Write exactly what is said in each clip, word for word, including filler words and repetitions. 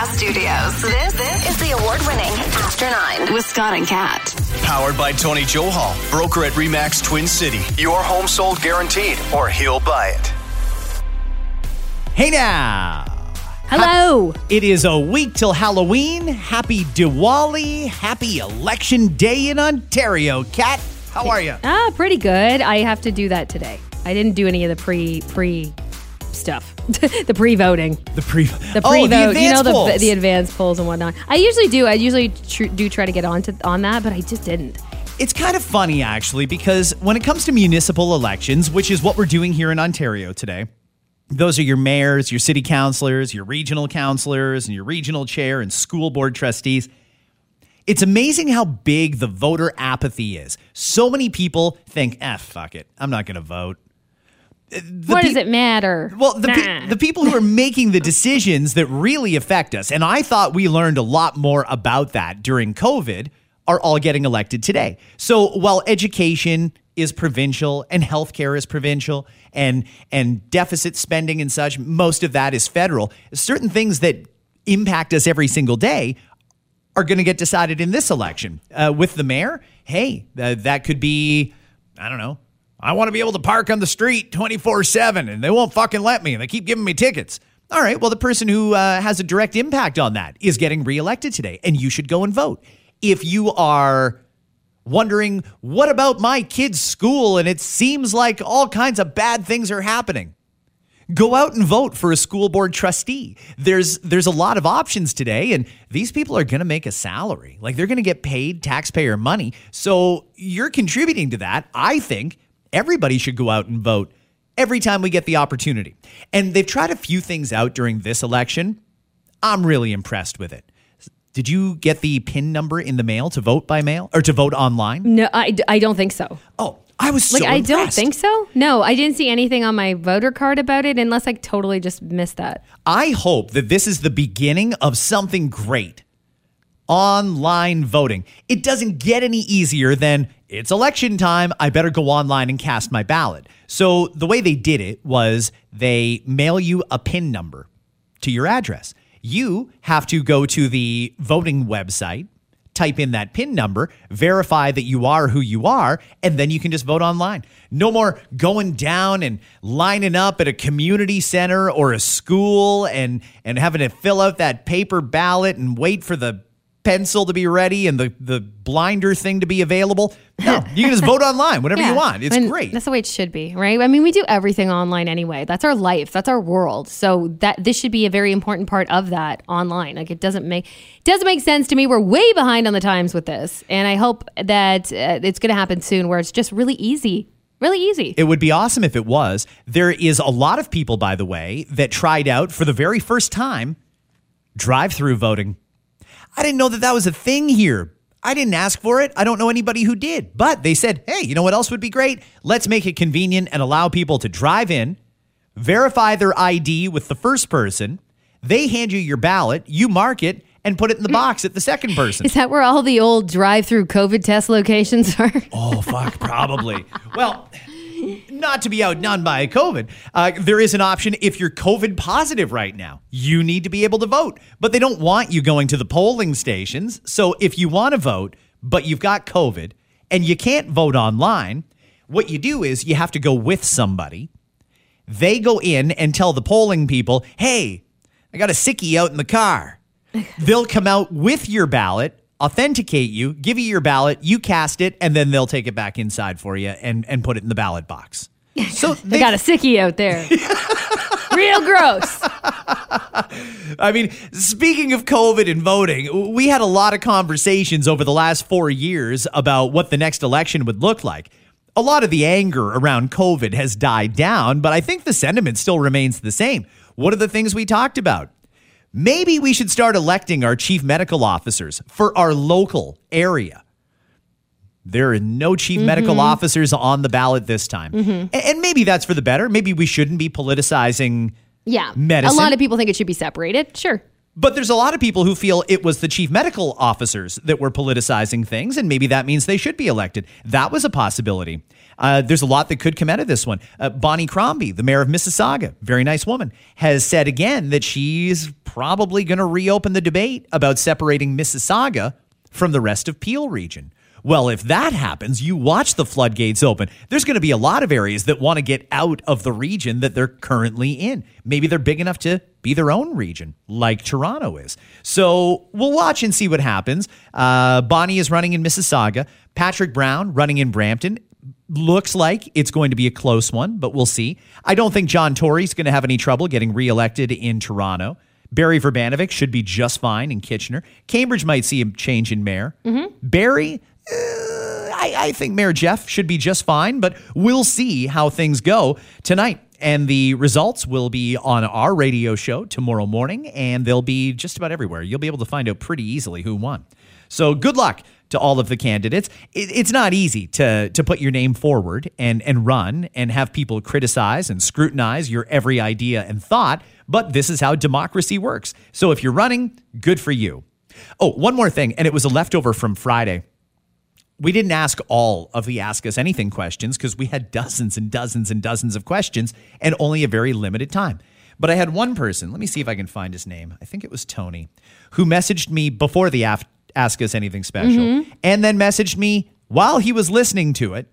Podcast Studios. This, this is the award-winning After Nine with Scott and Kat. Powered by Tony Johal, broker at REMAX Twin City. Your home sold guaranteed, or he'll buy it. Hey now. Hello. It is a week till Halloween. Happy Diwali. Happy Election Day in Ontario. Kat, how are you? Ah, pretty good. I have to do that today. I didn't do any of the pre pre. stuff. the pre-voting. The pre The pre-vote. Oh, you know, the, the advanced polls and whatnot. I usually do. I usually tr- do try to get on, to, on that, but I just didn't. It's kind of funny, actually, because when it comes to municipal elections, which is what we're doing here in Ontario today, those are your mayors, your city councilors, your regional councilors, and your regional chair and school board trustees. It's amazing how big the voter apathy is. So many people think, eh, fuck it. I'm not going to vote. The what pe- does it matter? Well, the, nah. pe- the people who are making the decisions that really affect us, and I thought we learned a lot more about that during COVID, are all getting elected today. So while education is provincial and healthcare is provincial and and deficit spending and such, most of that is federal, certain things that impact us every single day are going to get decided in this election. Uh, with the mayor, hey, uh, that could be, I don't know, I want to be able to park on the street twenty-four seven, and they won't fucking let me, and they keep giving me tickets. All right, well, the person who uh, has a direct impact on that is getting reelected today, and you should go and vote. If you are wondering, what about my kid's school, and it seems like all kinds of bad things are happening, go out and vote for a school board trustee. There's there's a lot of options today, and these people are going to make a salary. Like, they're going to get paid taxpayer money, so you're contributing to that, I think. Everybody should go out and vote every time we get the opportunity. And they've tried a few things out during this election. I'm really impressed with it. Did you get the PIN number in the mail to vote by mail or to vote online? No, I, I don't think so. Oh, I was so like, impressed. I don't think so. No, I didn't see anything on my voter card about it unless I totally just missed that. I hope that this is the beginning of something great. Online voting. It doesn't get any easier than it's election time. I better go online and cast my ballot. So the way they did it was they mail you a PIN number to your address. You have to go to the voting website, type in that PIN number, verify that you are who you are, and then you can just vote online. No more going down and lining up at a community center or a school and, and having to fill out that paper ballot and wait for the pencil to be ready and the, the blinder thing to be available. No, you can just vote online whenever yeah. you want. It's and great. That's the way it should be, right? I mean, we do everything online anyway. That's our life. That's our world. So that this should be a very important part of that online. Like, it doesn't make it doesn't make sense to me. We're way behind on the times with this, and I hope that uh, it's going to happen soon, where it's just really easy. Really easy. It would be awesome if it was. There is a lot of people, by the way, that tried out for the very first time drive-through voting. I didn't know that that was a thing here. I didn't ask for it. I don't know anybody who did. But they said, hey, you know what else would be great? Let's make it convenient and allow people to drive in, verify their I D with the first person. They hand you your ballot. You mark it and put it in the box at the second person. Is that where all the old drive-through COVID test locations are? Oh, fuck, probably. Well, not to be outdone by COVID, uh, there is an option if you're COVID positive right now. You need to be able to vote, but they don't want you going to the polling stations. So if you want to vote, but you've got COVID and you can't vote online, what you do is you have to go with somebody. They go in and tell the polling people, hey, I got a sickie out in the car. They'll come out with your ballot, authenticate you, give you your ballot, you cast it, and then they'll take it back inside for you and, and put it in the ballot box. So they got a sickie out there. Real gross. I mean, speaking of COVID and voting, we had a lot of conversations over the last four years about what the next election would look like. A lot of the anger around COVID has died down, but I think the sentiment still remains the same. What are the things we talked about? Maybe we should start electing our chief medical officers for our local area. There are no chief mm-hmm. medical officers on the ballot this time. Mm-hmm. And maybe that's for the better. Maybe we shouldn't be politicizing yeah. medicine. A lot of people think it should be separated. Sure. But there's a lot of people who feel it was the chief medical officers that were politicizing things, and maybe that means they should be elected. That was a possibility. Uh, there's a lot that could come out of this one. Uh, Bonnie Crombie, the mayor of Mississauga, very nice woman, has said again that she's probably going to reopen the debate about separating Mississauga from the rest of Peel Region. Well, if that happens, you watch the floodgates open. There's going to be a lot of areas that want to get out of the region that they're currently in. Maybe they're big enough to be their own region, like Toronto is. So we'll watch and see what happens. Uh, Bonnie is running in Mississauga. Patrick Brown running in Brampton. Looks like it's going to be a close one, but we'll see. I don't think John Tory's going to have any trouble getting reelected in Toronto. Barry Verbanovic should be just fine in Kitchener. Cambridge might see a change in mayor. Mm-hmm. Barry... Uh, I, I think Mayor Jeff should be just fine, but we'll see how things go tonight. And the results will be on our radio show tomorrow morning, and they'll be just about everywhere. You'll be able to find out pretty easily who won. So good luck to all of the candidates. It, it's not easy to to put your name forward and, and run and have people criticize and scrutinize your every idea and thought, but this is how democracy works. So if you're running, good for you. Oh, one more thing, and it was a leftover from Friday. We didn't ask all of the Ask Us Anything questions because we had dozens and dozens and dozens of questions and only a very limited time. But I had one person, let me see if I can find his name. I think it was Tony, who messaged me before the af- Ask Us Anything special mm-hmm. and then messaged me while he was listening to it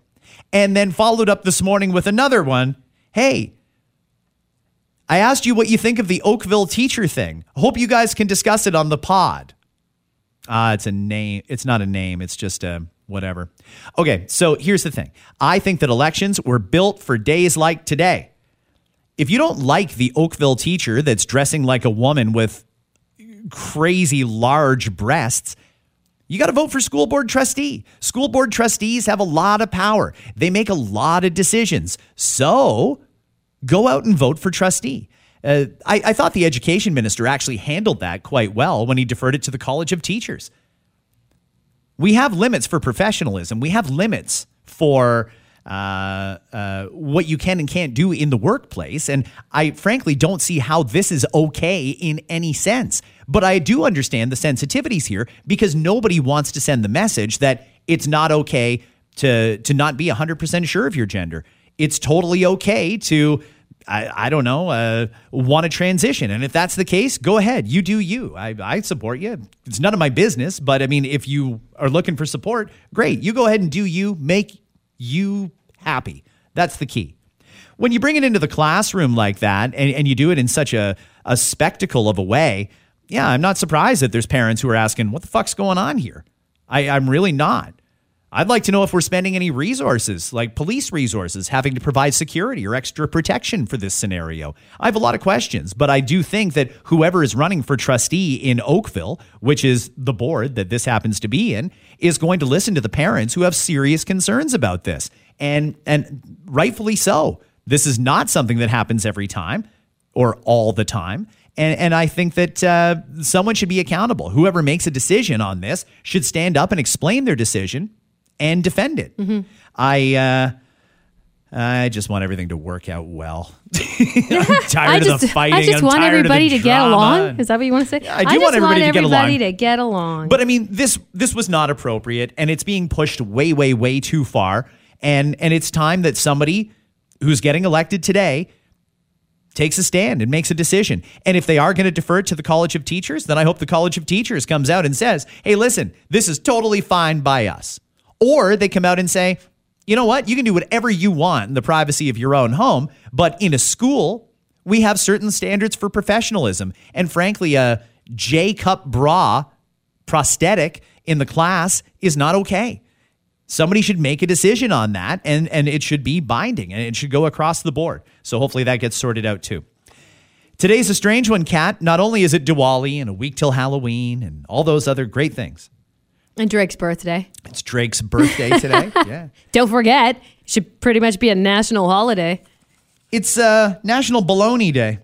and then followed up this morning with another one. Hey, I asked you what you think of the Oakville teacher thing. Hope you guys can discuss it on the pod. Uh, it's a name. It's not a name. It's just a... Whatever. Okay, so here's the thing. I think that elections were built for days like today. If you don't like the Oakville teacher that's dressing like a woman with crazy large breasts, you got to vote for school board trustee. School board trustees have a lot of power. They make a lot of decisions. So go out and vote for trustee. Uh, I, I thought the education minister actually handled that quite well when he deferred it to the College of Teachers. We have limits for professionalism. We have limits for uh, uh, what you can and can't do in the workplace. And I frankly don't see how this is okay in any sense. But I do understand the sensitivities here because nobody wants to send the message that it's not okay to, to not be one hundred percent sure of your gender. It's totally okay to... I, I don't know, uh, want to transition. And if that's the case, go ahead. You do you. I, I support you. It's none of my business. But, I mean, if you are looking for support, great. You go ahead and do you. Make you happy. That's the key. When you bring it into the classroom like that and, and you do it in such a, a spectacle of a way, yeah, I'm not surprised that there's parents who are asking, what the fuck's going on here? I, I'm really not. I'd like to know if we're spending any resources, like police resources, having to provide security or extra protection for this scenario. I have a lot of questions, but I do think that whoever is running for trustee in Oakville, which is the board that this happens to be in, is going to listen to the parents who have serious concerns about this. And, and rightfully so. This is not something that happens every time or all the time. And, and I think that uh, someone should be accountable. Whoever makes a decision on this should stand up and explain their decision and defend it. Mm-hmm. I uh, I just want everything to work out well. I'm tired just, of the fighting. I just I'm want everybody to get along. Is that what you want to say? Yeah, I do I just want everybody, want everybody, to, get everybody to get along. But I mean, this this was not appropriate, and it's being pushed way, way, way too far. And and it's time that somebody who's getting elected today takes a stand and makes a decision. And if they are going to defer it to the College of Teachers, then I hope the College of Teachers comes out and says, hey, listen, this is totally fine by us. Or they come out and say, you know what? You can do whatever you want in the privacy of your own home. But in a school, we have certain standards for professionalism. And frankly, a J-cup bra prosthetic in the class is not okay. Somebody should make a decision on that. And, and it should be binding. And it should go across the board. So hopefully that gets sorted out too. Today's a strange one, Kat. Not only is it Diwali and a week till Halloween and all those other great things. And Drake's birthday. It's Drake's birthday today. Yeah. Don't forget, it should pretty much be a national holiday. It's uh, National Bologna Day.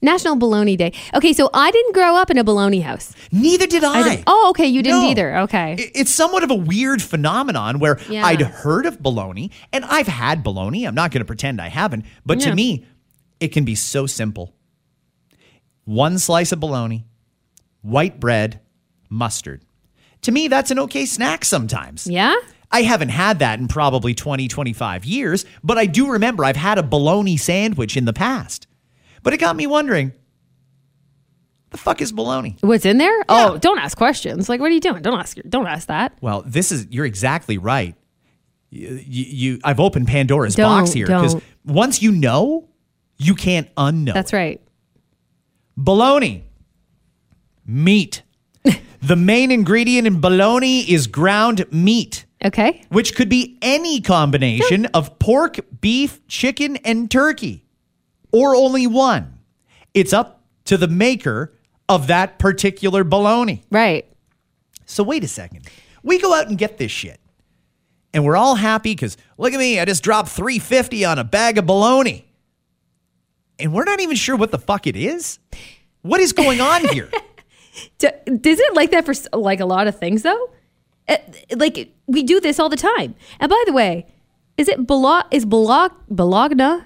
National Bologna Day. Okay, so I didn't grow up in a bologna house. Neither did I. I oh, okay, you didn't no. either. Okay. It's somewhat of a weird phenomenon where yeah. I'd heard of bologna, and I've had bologna. I'm not going to pretend I haven't. But yeah. to me, it can be so simple. One slice of bologna, white bread, mustard. To me, that's an okay snack sometimes. Yeah? I haven't had that in probably twenty, twenty-five years, but I do remember I've had a bologna sandwich in the past. But it got me wondering, The fuck is bologna? What's in there? Yeah. Oh, don't ask questions. Like, what are you doing? Don't ask. Don't ask that. Well, this is. You're exactly right. You, you, you I've opened Pandora's don't, box here because once you know, you can't unknow. That's it. Right. Bologna, meat. The main ingredient in bologna is ground meat. Okay. Which could be any combination of pork, beef, chicken, and turkey, or only one. It's up to the maker of that particular bologna. Right. So wait a second. We go out and get this shit, and we're all happy because look at me, I just dropped three fifty on a bag of bologna, and we're not even sure what the fuck it is. What is going on here? Does it like that for like a lot of things though? Like we do this all the time. And by the way, is it bolo- is bolo- bologna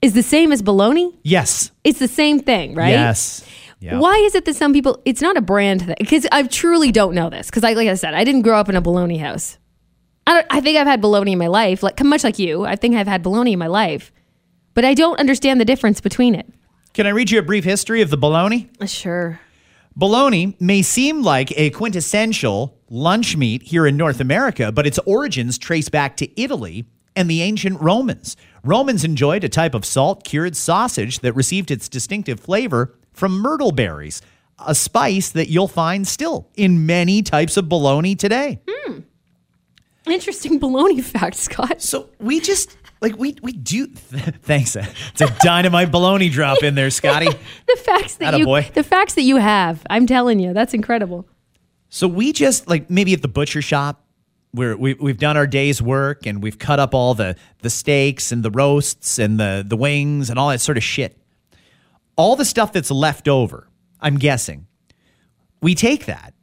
is the same as bologna? Yes. It's the same thing, right? Yes. Yeah. Why is it that some people, it's not a brand thing? Because I truly don't know this. Because I, like I said, I didn't grow up in a bologna house. I don't, I think I've had bologna in my life, like much like you. I think I've had bologna in my life, but I don't understand the difference between it. Can I read you a brief history of the bologna? Sure. Bologna may seem like a quintessential lunch meat here in North America, but its origins trace back to Italy and the ancient Romans. Romans enjoyed a type of salt-cured sausage that received its distinctive flavor from myrtle berries, a spice that you'll find still in many types of bologna today. Hmm. Interesting bologna fact, Scott. So we just... Like, we we do... Thanks. It's a dynamite bologna drop in there, Scotty. the, facts that you, the facts that you have. I'm telling you. That's incredible. So we just, like, maybe at the butcher shop, where we, we've done our day's work, and we've cut up all the, the steaks and the roasts and the, the wings and all that sort of shit. All the stuff that's left over, I'm guessing, we take that,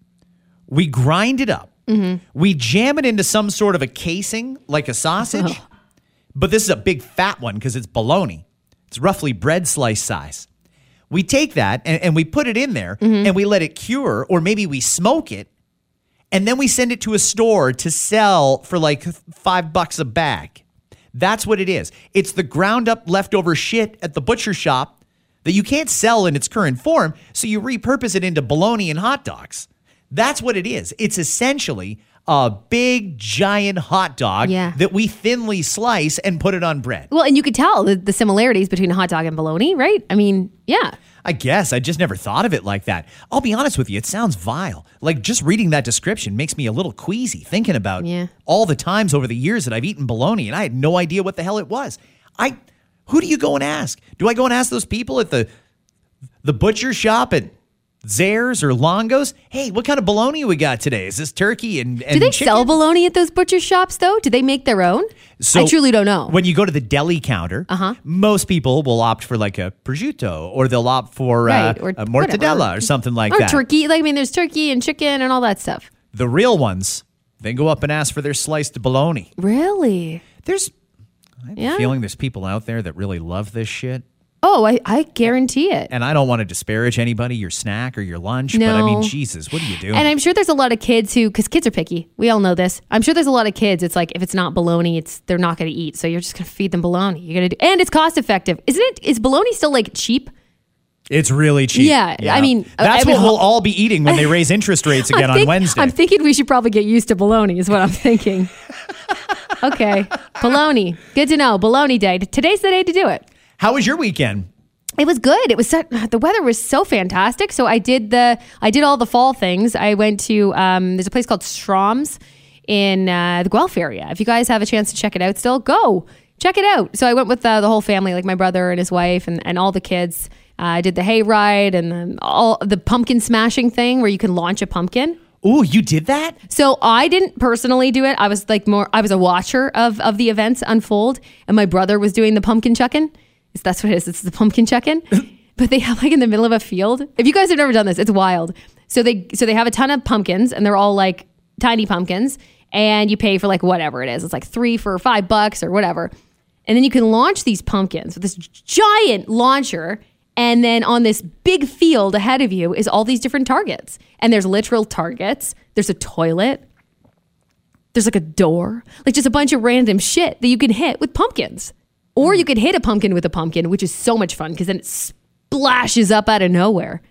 we grind it up, mm-hmm. we jam it into some sort of a casing, like a sausage... Oh. But this is a big fat one because it's bologna. It's roughly bread slice size. We take that and, and we put it in there mm-hmm. and we let it cure, or maybe we smoke it, and then we send it to a store to sell for like five bucks a bag. That's what it is. It's the ground up leftover shit at the butcher shop that you can't sell in its current form, so you repurpose it into bologna and hot dogs. That's what it is. It's essentially a big, giant hot dog yeah. that we thinly slice and put it on bread. Well, and you could tell the, the similarities between a hot dog and bologna, right? I mean, yeah. I guess. I just never thought of it like that. I'll be honest with you. It sounds vile. Like, just reading that description makes me a little queasy thinking about yeah. all the times over the years that I've eaten bologna and I had no idea what the hell it was. I, who do you go and ask? Do I go and ask those people at the the butcher shop at Zares or Longo's? Hey, what kind of bologna we got today? Is this turkey and, and do they chicken? Sell bologna at those butcher shops though? Do they make their own? So I truly don't know. When you go to the deli counter, uh-huh. most people will opt for like a prosciutto, or they'll opt for right, uh, or a mortadella whatever. Or something like or that. Or turkey. Like, I mean, there's turkey and chicken and all that stuff. The real ones then go up and ask for their sliced bologna. Really? There's, I have yeah. a feeling there's people out there that really love this shit. Oh, I, I guarantee it. And I don't want to disparage anybody, your snack or your lunch, no. but I mean, Jesus, what do you do? And I'm sure there's a lot of kids who, because kids are picky. We all know this. I'm sure there's a lot of kids. It's like, if it's not bologna, it's they're not going to eat. So you're just going to feed them bologna. You're going to do, and it's cost effective. Isn't it? Is bologna still like cheap? It's really cheap. Yeah. yeah. I mean, that's I mean, what we'll all be eating when they raise interest rates again think, on Wednesday. I'm thinking we should probably get used to bologna is what I'm thinking. Okay. Bologna. Good to know. Bologna day. Today's the day to do it. How was your weekend? It was good. It was so, the weather was so fantastic. So I did the I did all the fall things. I went to um, there's a place called Strom's in uh, the Guelph area. If you guys have a chance to check it out, still go check it out. So I went with uh, the whole family, like my brother and his wife and, and all the kids. Uh, I did the hayride and the, all the pumpkin smashing thing where you can launch a pumpkin. Oh, you did that? So I didn't personally do it. I was like more. I was a watcher of of the events unfold, and my brother was doing the pumpkin chucking. That's what it is. It's the pumpkin chucking, but they have like in the middle of a field. If you guys have never done this, it's wild. So they so they have a ton of pumpkins, and they're all like tiny pumpkins, and you pay for like whatever it is. It's like three for five bucks or whatever, and then you can launch these pumpkins with this giant launcher. And then on this big field ahead of you is all these different targets, and there's literal targets. There's a toilet. There's like a door. Like just a bunch of random shit that you can hit with pumpkins. Or you could hit a pumpkin with a pumpkin, which is so much fun because then it splashes up out of nowhere.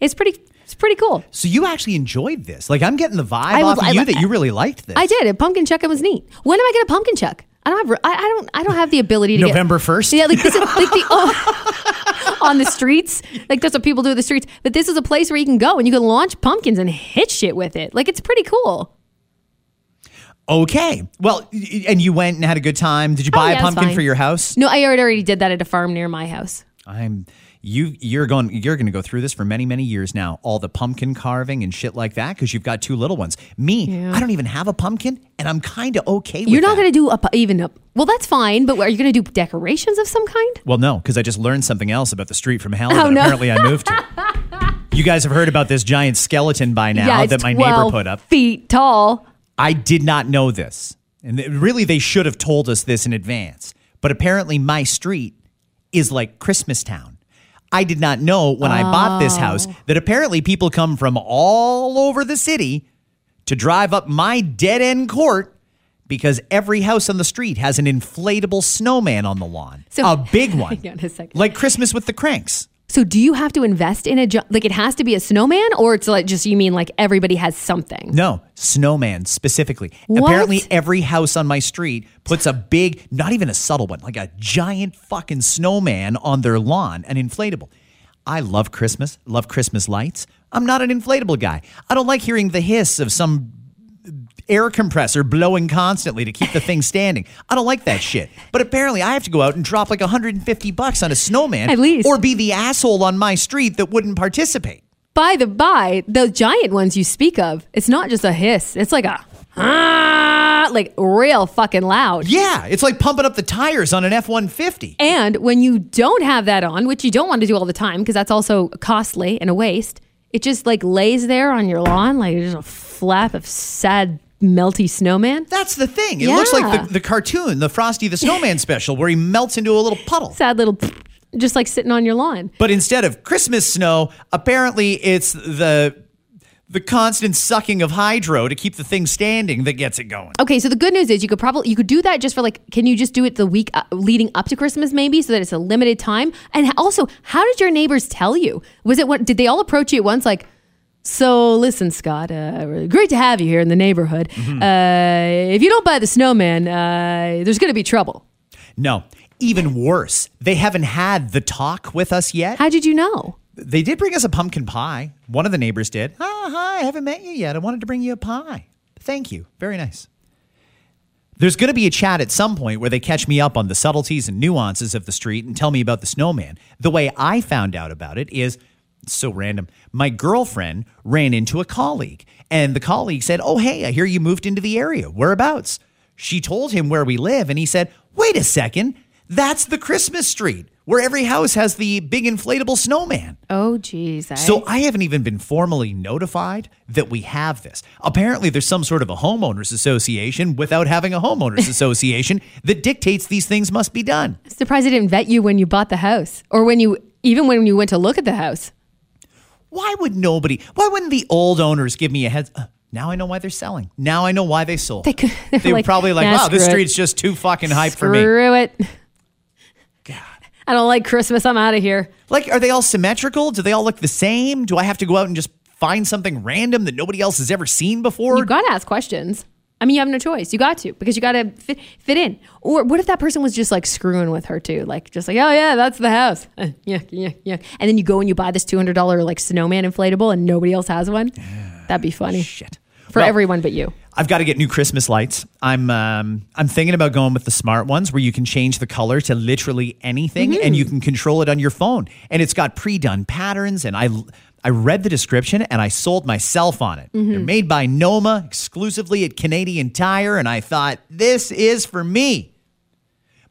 It's pretty it's pretty cool. So you actually enjoyed this. Like, I'm getting the vibe I, off I, of you I, that you really liked this. I did. Pumpkin chuck, it was neat. When am I going to pumpkin chuck? I don't have I, I don't I don't have the ability to November first. Get, yeah, like this is like the oh, on the streets. Like that's what people do in the streets. But this is a place where you can go and you can launch pumpkins and hit shit with it. Like, it's pretty cool. Okay. Well, and you went and had a good time. Did you buy oh, yeah, a pumpkin for your house? No, I already did that at a farm near my house. I'm you you're going you're going to go through this for many many years now. All the pumpkin carving and shit like that, because you've got two little ones. Me, yeah. I don't even have a pumpkin, and I'm kind of okay with it. You're not going to do a even a well, that's fine, but are you going to do decorations of some kind? Well, no, because I just learned something else about the street from hell oh, that no. apparently I moved to. You guys have heard about this giant skeleton by now yeah, that my neighbor put up. Feet tall. I did not know this. And really, they should have told us this in advance. But apparently, my street is like Christmas Town. I did not know when oh. I bought this house that apparently people come from all over the city to drive up my dead-end court because every house on the street has an inflatable snowman on the lawn. So, a big one. Hang on a second. Like Christmas with the Cranks. So do you have to invest in a, like it has to be a snowman, or it's like just, you mean like everybody has something? No, snowman specifically. What? Apparently every house on my street puts a big, not even a subtle one, like a giant fucking snowman on their lawn, an inflatable. I love Christmas, love Christmas lights. I'm not an inflatable guy. I don't like hearing the hiss of some air compressor blowing constantly to keep the thing standing. I don't like that shit. But apparently I have to go out and drop like one hundred fifty bucks on a snowman. At least. Or be the asshole on my street that wouldn't participate. By the by, those giant ones you speak of, it's not just a hiss. It's like a, ah, like real fucking loud. Yeah, it's like pumping up the tires on an F one fifty. And when you don't have that on, which you don't want to do all the time, because that's also costly and a waste, it just like lays there on your lawn like just a flap of sad melty snowman. That's the thing. It yeah. looks like the, the cartoon, the Frosty the Snowman special, where he melts into a little puddle. Sad little, just like sitting on your lawn. But instead of Christmas snow, apparently it's the the constant sucking of hydro to keep the thing standing that gets it going. Okay, so the good news is you could probably you could do that just for like, can you just do it the week leading up to Christmas maybe, so that it's a limited time? And also, how did your neighbors tell you? Was it what did they all approach you at once like? So listen, Scott, uh, great to have you here in the neighborhood. Mm-hmm. Uh, if you don't buy the snowman, uh, there's going to be trouble. No, even worse. They haven't had the talk with us yet. How did you know? They did bring us a pumpkin pie. One of the neighbors did. Oh, hi, I haven't met you yet. I wanted to bring you a pie. Thank you. Very nice. There's going to be a chat at some point where they catch me up on the subtleties and nuances of the street and tell me about the snowman. The way I found out about it is... so random. My girlfriend ran into a colleague, and the colleague said, oh, hey, I hear you moved into the area. Whereabouts? She told him where we live, and he said, wait a second. That's the Christmas street where every house has the big inflatable snowman. Oh, geez. I... So I haven't even been formally notified that we have this. Apparently, there's some sort of a homeowners association without having a homeowners association that dictates these things must be done. I'm surprised they didn't vet you when you bought the house, or when you even when you went to look at the house. Why would nobody, why wouldn't the old owners give me a heads up? Uh, now I know why they're selling. Now I know why they sold. They, could, they, they were like, probably like, nah, wow, this street's it. just too fucking hype for me. Screw it. God. I don't like Christmas. I'm out of here. Like, are they all symmetrical? Do they all look the same? Do I have to go out and just find something random that nobody else has ever seen before? You got to ask questions. I mean, you have no choice. You got to, because you got to fit, fit in. Or what if that person was just like screwing with her too? Like just like, oh yeah, that's the house. Uh, yuck, yuck, yuck. And then you go and you buy this two hundred dollars like snowman inflatable and nobody else has one. That'd be funny. Shit. For well, everyone but you. I've got to get new Christmas lights. I'm um, I'm thinking about going with the smart ones where you can change the color to literally anything, mm-hmm. and you can control it on your phone. And it's got pre-done patterns, and I... I read the description and I sold myself on it. Mm-hmm. They're made by Noma, exclusively at Canadian Tire, and I thought, this is for me.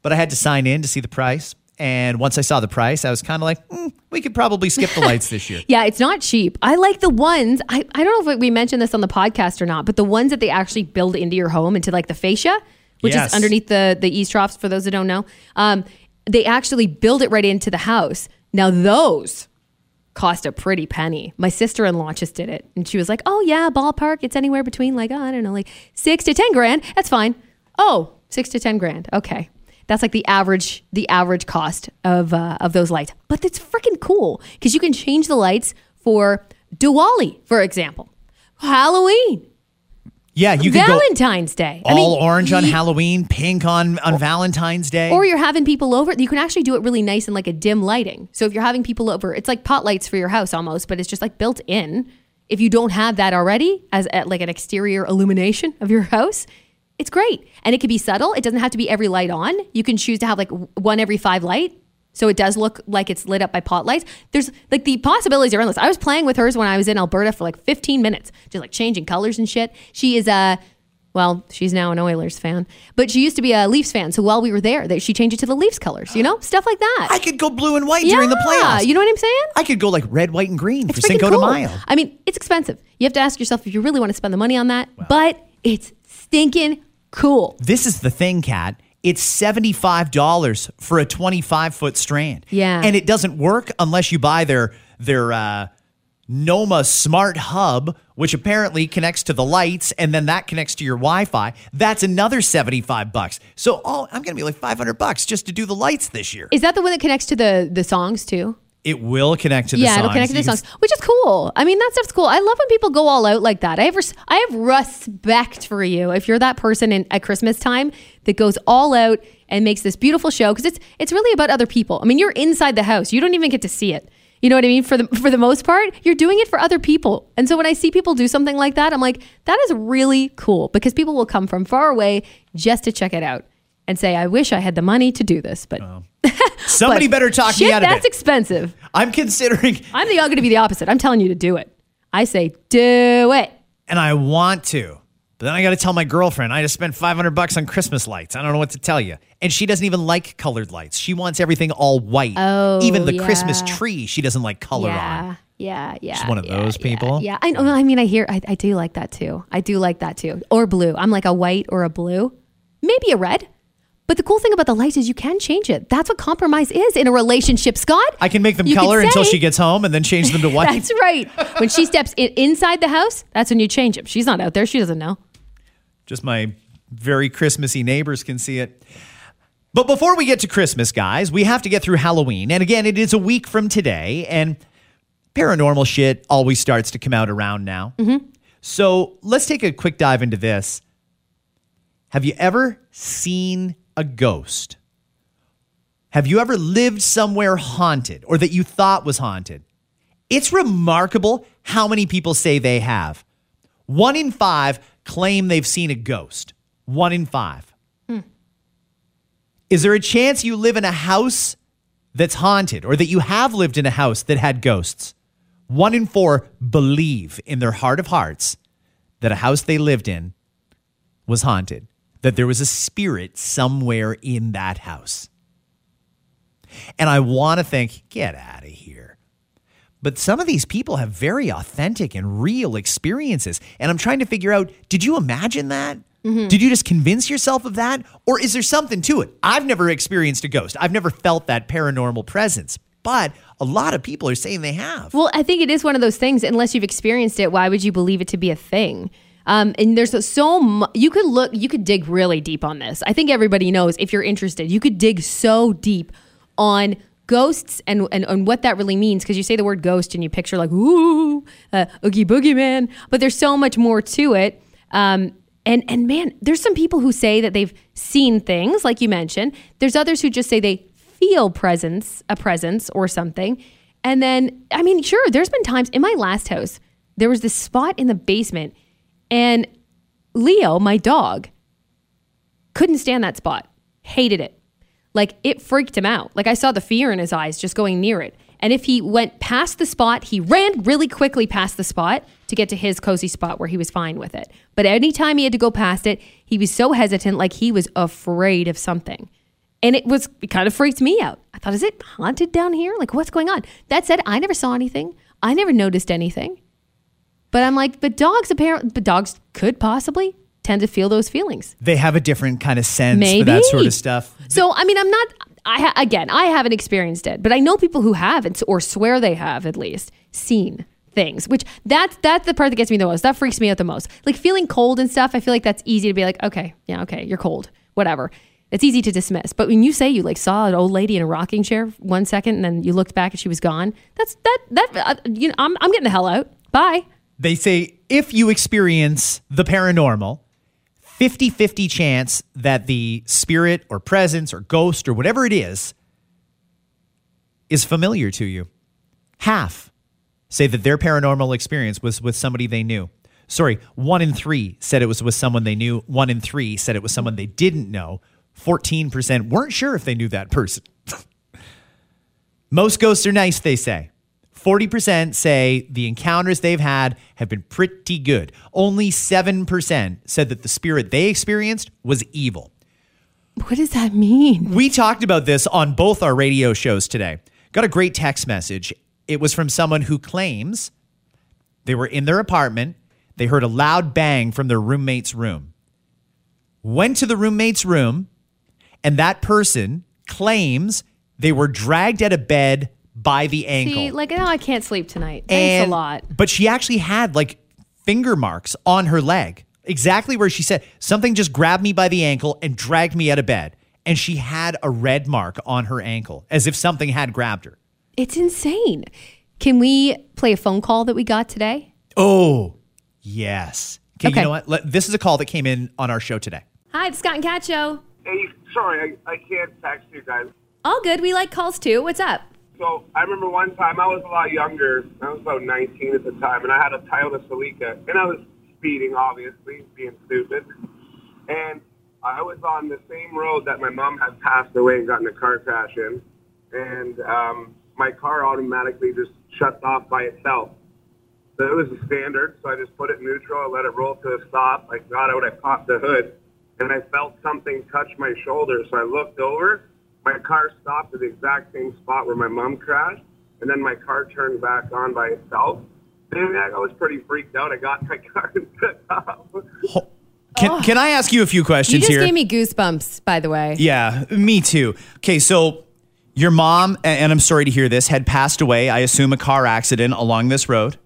But I had to sign in to see the price, and once I saw the price, I was kind of like, mm, we could probably skip the lights this year. Yeah, it's not cheap. I like the ones, I, I don't know if we mentioned this on the podcast or not, but the ones that they actually build into your home, into like the fascia, which yes. is underneath the, the eaves troughs, for those that don't know. Um, they actually build it right into the house. Now those... cost a pretty penny. My sister-in-law just did it, and she was like, "Oh yeah, ballpark. It's anywhere between like oh, I don't know, like six to ten grand. That's fine. Oh, six to ten grand. Okay." That's like the average the average cost of uh, of those lights. But it's freaking cool because you can change the lights for Diwali, for example, Halloween. Yeah, you can Valentine's go Day. All I mean, orange on you, Halloween, pink on, on Valentine's Day. Or you're having people over. You can actually do it really nice in like a dim lighting. So if you're having people over, it's like pot lights for your house almost, but it's just like built in. If you don't have that already as at like an exterior illumination of your house, it's great. And it can be subtle. It doesn't have to be every light on. You can choose to have like one every five light. So it does look like it's lit up by pot lights. There's like the possibilities are endless. I was playing with hers when I was in Alberta for like fifteen minutes, just like changing colors and shit. She is a, well, she's now an Oilers fan, but she used to be a Leafs fan. So while we were there, that she changed it to the Leafs colors, you know, stuff like that. I could go blue and white yeah, during the playoffs. You know what I'm saying? I could go like red, white, and green it's for Cinco cool. de Mayo. I mean, it's expensive. You have to ask yourself if you really want to spend the money on that, wow. but it's stinking cool. This is the thing, Kat. It's seventy-five dollars for a twenty-five foot strand. Yeah. And it doesn't work unless you buy their their uh, Noma smart hub, which apparently connects to the lights, and then that connects to your Wi-Fi. That's another seventy-five bucks. So oh, I'm going to be like five hundred bucks just to do the lights this year. Is that the one that connects to the, the songs too? It will connect to the yeah, songs. Yeah, it'll connect to the songs, which is cool. I mean, that stuff's cool. I love when people go all out like that. I have res- I have respect for you if you're that person in, at Christmas time that goes all out and makes this beautiful show, because it's it's really about other people. I mean, you're inside the house. You don't even get to see it. You know what I mean? For the for the most part, you're doing it for other people. And so when I see people do something like that, I'm like, that is really cool, because people will come from far away just to check it out and say, I wish I had the money to do this, but... Oh. Somebody but better talk shit, me out of that's it. That's expensive. I'm considering. I'm the, going to be the opposite. I'm telling you to do it. I say do it. And I want to, but then I got to tell my girlfriend I just spent five hundred bucks on Christmas lights. I don't know what to tell you. And she doesn't even like colored lights. She wants everything all white. Oh, even the yeah. Christmas tree, she doesn't like color yeah. on. Yeah, yeah. She's one of yeah, those people. Yeah, yeah. I know. I mean, I hear. I, I do like that too. I do like that too. Or blue. I'm like a white or a blue, maybe a red. But the cool thing about the lights is you can change it. That's what compromise is in a relationship, Scott. I can make them you color say, until she gets home and then change them to white. That's right. When she steps in, inside the house, that's when you change them. She's not out there. She doesn't know. Just my very Christmassy neighbors can see it. But before we get to Christmas, guys, we have to get through Halloween. And again, it is a week from today. And paranormal shit always starts to come out around now. Mm-hmm. So let's take a quick dive into this. Have you ever seen a ghost? Have you ever lived somewhere haunted, or that you thought was haunted? It's remarkable how many people say they have. One in five claim they've seen a ghost. One in five. Hmm. Is there a chance you live in a house that's haunted, or that you have lived in a house that had ghosts? One in four believe in their heart of hearts that a house they lived in was haunted, that there was a spirit somewhere in that house. And I want to think, get out of here. But some of these people have very authentic and real experiences. And I'm trying to figure out, did you imagine that? Mm-hmm. Did you just convince yourself of that? Or is there something to it? I've never experienced a ghost. I've never felt that paranormal presence. But a lot of people are saying they have. Well, I think it is one of those things. Unless you've experienced it, why would you believe it to be a thing? Um, and there's so much, you could look, you could dig really deep on this. I think everybody knows, if you're interested, you could dig so deep on ghosts and, and, and what that really means. Cause you say the word ghost and you picture like, ooh, uh, oogie boogie man, but there's so much more to it. Um, and, and man, there's some people who say that they've seen things like you mentioned. There's others who just say they feel presence, a presence or something. And then, I mean, sure. There's been times in my last house, there was this spot in the basement. And Leo, my dog, couldn't stand that spot. Hated it. Like, it freaked him out. Like, I saw the fear in his eyes just going near it. And if he went past the spot, he ran really quickly past the spot to get to his cozy spot where he was fine with it. But anytime he had to go past it, he was so hesitant, like he was afraid of something. And it was, it kind of freaked me out. I thought, is it haunted down here? Like, what's going on? That said, I never saw anything. I never noticed anything. But I'm like, but dogs apparently, but dogs could possibly tend to feel those feelings. They have a different kind of sense Maybe. for that sort of stuff. So, I mean, I'm not, I ha- again, I haven't experienced it, but I know people who have, or swear they have at least, seen things, which that's, that's the part that gets me the most. That freaks me out the most. Like feeling cold and stuff, I feel like that's easy to be like, okay, yeah, okay, you're cold, whatever. It's easy to dismiss. But when you say you like saw an old lady in a rocking chair one second and then you looked back and she was gone, that's that, that, uh, you know, I'm, I'm getting the hell out. Bye. They say if you experience the paranormal, fifty-fifty chance that the spirit or presence or ghost or whatever it is is familiar to you. Half say that their paranormal experience was with somebody they knew. Sorry, one in three said it was with someone they knew. One in three said it was someone they didn't know. fourteen percent weren't sure if they knew that person. Most ghosts are nice, they say. forty percent say the encounters they've had have been pretty good. Only seven percent said that the spirit they experienced was evil. What does that mean? We talked about this on both our radio shows today. Got a great text message. It was from someone who claims they were in their apartment. They heard a loud bang from their roommate's room. Went to the roommate's room, and that person claims they were dragged out of bed by the ankle. See, like, oh, I can't sleep tonight. Thanks and, a lot. But she actually had, like, finger marks on her leg. Exactly where she said, something just grabbed me by the ankle and dragged me out of bed. And she had a red mark on her ankle, as if something had grabbed her. It's insane. Can we play a phone call that we got today? Oh, yes. Okay, okay. You know what? Let, this is a call that came in on our show today. Hi, it's Scott and Kat Show. Hey, sorry, I, I can't text you guys. All good. We like calls, too. What's up? So I remember one time I was a lot younger. I was about nineteen at the time, and I had a Toyota Celica, and I was speeding, obviously, being stupid. And I was on the same road that my mom had passed away and gotten a car crash in, and um, my car automatically just shut off by itself. So it was a standard, so I just put it in neutral. I let it roll to a stop. I got out, I popped the hood, and I felt something touch my shoulder, so I looked over. My car stopped at the exact same spot where my mom crashed, and then my car turned back on by itself. And I was pretty freaked out. I got my car and took off. Can, oh. can I ask you a few questions here? You just here? gave me goosebumps, by the way. Yeah, me too. Okay, so your mom, and I'm sorry to hear this, had passed away, I assume a car accident along this road?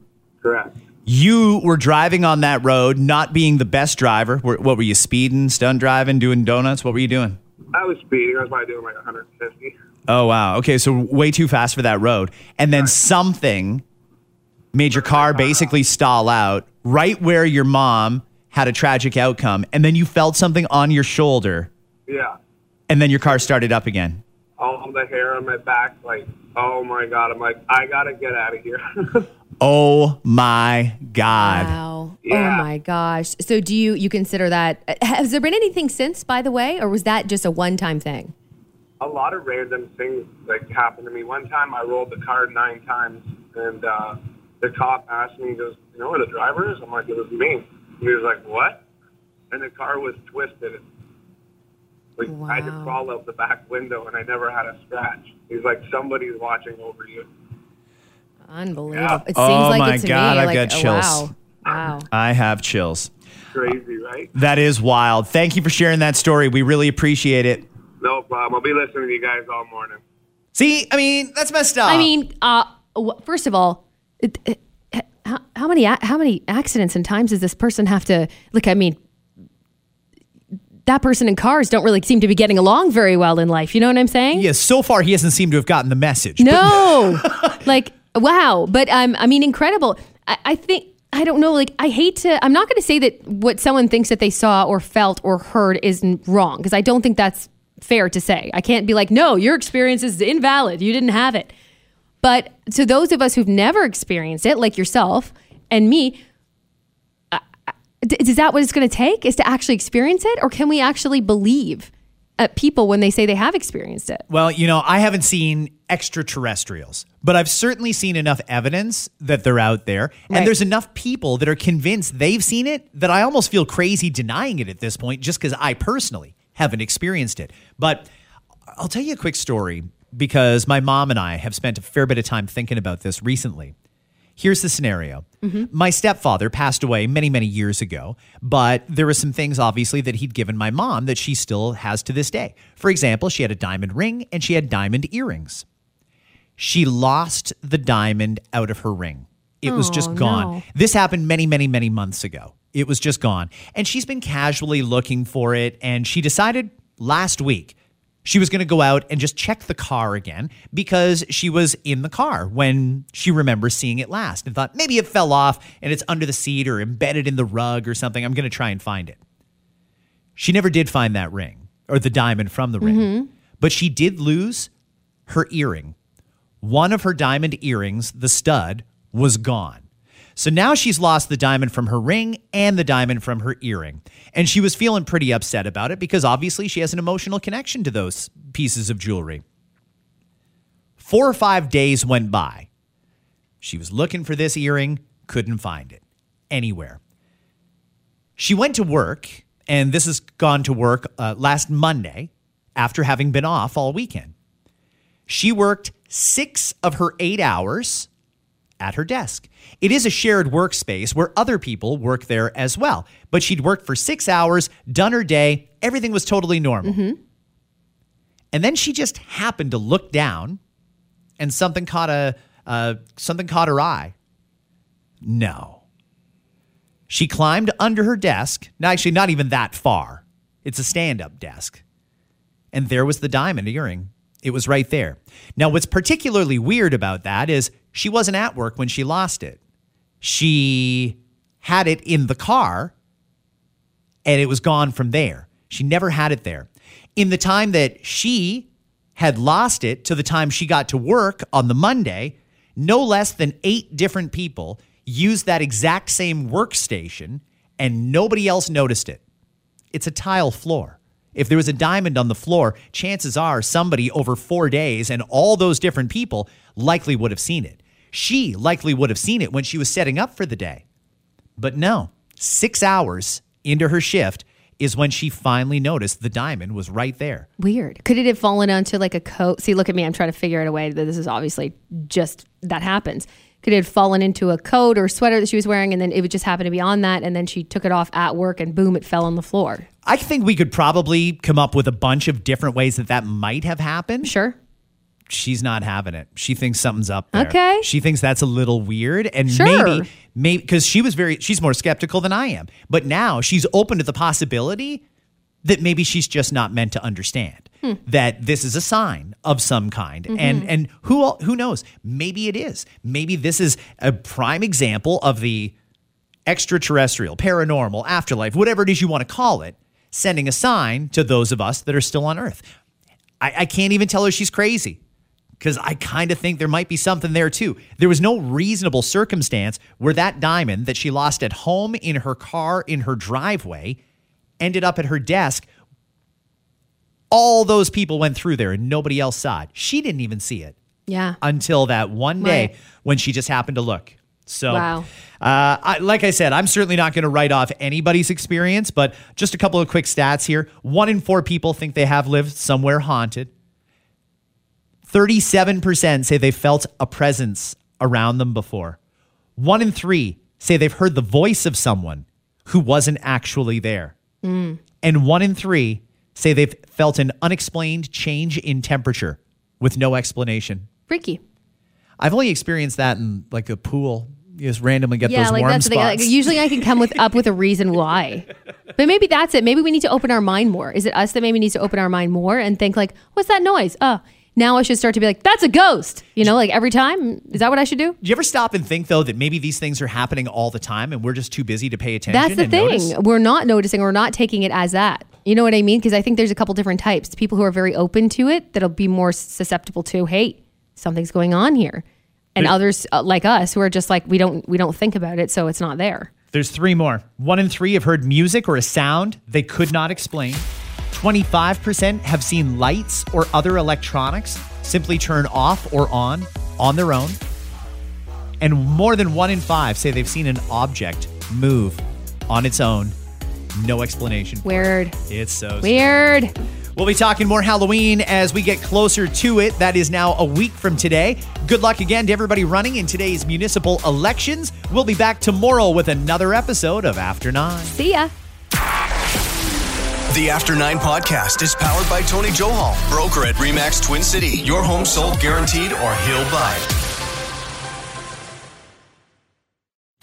Correct. You were driving on that road, not being the best driver. What were you, speeding, stunt driving, doing donuts? What were you doing? I was speeding. I was probably doing like one hundred fifty. Oh, wow. Okay, so way too fast for that road. And then something made your car basically stall out right where your mom had a tragic outcome. And then you felt something on your shoulder. Yeah. And then your car started up again. All the hair on my back, like, oh, my God. I'm like, I got to get out of here. Oh, my God. Wow. Yeah. Oh, my gosh. So do you, you consider that, has there been anything since, by the way, or was that just a one-time thing? A lot of random things, like, happened to me. One time I rolled the car nine times, and uh, the cop asked me, he goes, you know what a driver is? I'm like, it was me. And he was like, what? And the car was twisted. Like, wow. I had to crawl out the back window, and I never had a scratch. He's like, somebody's watching over you. Unbelievable. Yeah. It seems oh like my it to God, me. I've like, got chills. Oh, wow. wow. I have chills. Crazy, right? That is wild. Thank you for sharing that story. We really appreciate it. No problem. I'll be listening to you guys all morning. See, I mean, that's messed up. I mean, uh, first of all, it, it, how, how many how many accidents and times does this person have to, look, I mean, that person in cars don't really seem to be getting along very well in life. You know what I'm saying? Yes. So far, he hasn't seemed to have gotten the message. No. But- like... Wow. But um, I mean, incredible. I, I think, I don't know, like, I hate to, I'm not going to say that what someone thinks that they saw or felt or heard isn't wrong, because I don't think that's fair to say. I can't be like, no, your experience is invalid. You didn't have it. But to those of us who've never experienced it, like yourself and me, uh, is that what it's going to take, is to actually experience it? Or can we actually believe at people when they say they have experienced it? Well, you know, I haven't seen extraterrestrials, but I've certainly seen enough evidence that they're out there. Right. And there's enough people that are convinced they've seen it that I almost feel crazy denying it at this point, just because I personally haven't experienced it. But I'll tell you a quick story, because my mom and I have spent a fair bit of time thinking about this recently. Here's the scenario. Mm-hmm. My stepfather passed away many, many years ago, but there were some things, obviously, that he'd given my mom that she still has to this day. For example, she had a diamond ring and she had diamond earrings. She lost the diamond out of her ring. It oh, was just gone. No. This happened many, many, many months ago. It was just gone. And she's been casually looking for it, and she decided, last week, she was going to go out and just check the car again because she was in the car when she remembers seeing it last and thought maybe it fell off and it's under the seat or embedded in the rug or something. I'm going to try and find it. She never did find that ring or the diamond from the mm-hmm. ring, but she did lose her earring. One of her diamond earrings, the stud, was gone. So now she's lost the diamond from her ring and the diamond from her earring. And she was feeling pretty upset about it because obviously she has an emotional connection to those pieces of jewelry. Four or five days went by. She was looking for this earring, couldn't find it anywhere. She went to work, and this has gone to work uh, last Monday after having been off all weekend. She worked six of her eight hours at her desk. It is a shared workspace where other people work there as well. But she'd worked for six hours, done her day. Everything was totally normal. Mm-hmm. And then she just happened to look down and something caught a uh, something caught her eye. No. She climbed under her desk. No, actually, not even that far. It's a stand-up desk. And there was the diamond earring. It was right there. Now, what's particularly weird about that is she wasn't at work when she lost it. She had it in the car, and it was gone from there. She never had it there. In the time that she had lost it to the time she got to work on the Monday, no less than eight different people used that exact same workstation, and nobody else noticed it. It's a tile floor. If there was a diamond on the floor, chances are somebody over four days and all those different people likely would have seen it. She likely would have seen it when she was setting up for the day. But no, six hours into her shift is when she finally noticed the diamond was right there. Weird. Could it have fallen onto like a coat? See, look at me. I'm trying to figure out a way that this is obviously just that happens. Could it have fallen into a coat or sweater that she was wearing and then it would just happen to be on that and then she took it off at work and boom, it fell on the floor? I think we could probably come up with a bunch of different ways that that might have happened. Sure. She's not having it. She thinks something's up there. Okay. She thinks that's a little weird. And sure. maybe, maybe, because she was very, she's more skeptical than I am. But now she's open to the possibility that maybe she's just not meant to understand hmm. that this is a sign of some kind. Mm-hmm. And and who who knows? Maybe it is. Maybe this is a prime example of the extraterrestrial, paranormal, afterlife, whatever it is you want to call it, sending a sign to those of us that are still on Earth. I, I can't even tell her she's crazy because I kind of think there might be something there too. There was no reasonable circumstance where that diamond that she lost at home, in her car, in her driveway, ended up at her desk. All those people went through there and nobody else saw it. She didn't even see it. Yeah. Until that one day right. when she just happened to look. So, wow. uh, I, like I said, I'm certainly not going to write off anybody's experience, but just a couple of quick stats here. One in four people think they have lived somewhere haunted. thirty-seven percent say they felt a presence around them before. One in three say they've heard the voice of someone who wasn't actually there. Mm. And one in three say they've felt an unexplained change in temperature with no explanation. Freaky. I've only experienced that in like a pool. You just randomly get yeah, those like warm that's spots. Yeah, like usually I can come with up with a reason why. But maybe that's it. Maybe we need to open our mind more. Is it us that maybe needs to open our mind more and think like, what's that noise? Oh, now I should start to be like, that's a ghost. You know, like every time. Is that what I should do? Do you ever stop and think, though, that maybe these things are happening all the time and we're just too busy to pay attention? That's the and thing. Notice? We're not noticing. We're not taking it as that. You know what I mean? Because I think there's a couple different types. People who are very open to it that'll be more susceptible to, hey, something's going on here. And others like us who are just like, we don't we don't think about it, so it's not there. There's three more. One in three have heard music or a sound they could not explain. twenty-five percent have seen lights or other electronics simply turn off or on on their own. And more than one in five say they've seen an object move on its own. No explanation. Weird. It's so weird. Strange. We'll be talking more Halloween as we get closer to it. That is now a week from today. Good luck again to everybody running in today's municipal elections. We'll be back tomorrow with another episode of After Nine. See ya. The After Nine podcast is powered by Tony Johal, broker at REMAX Twin City. Your home sold guaranteed or he'll buy.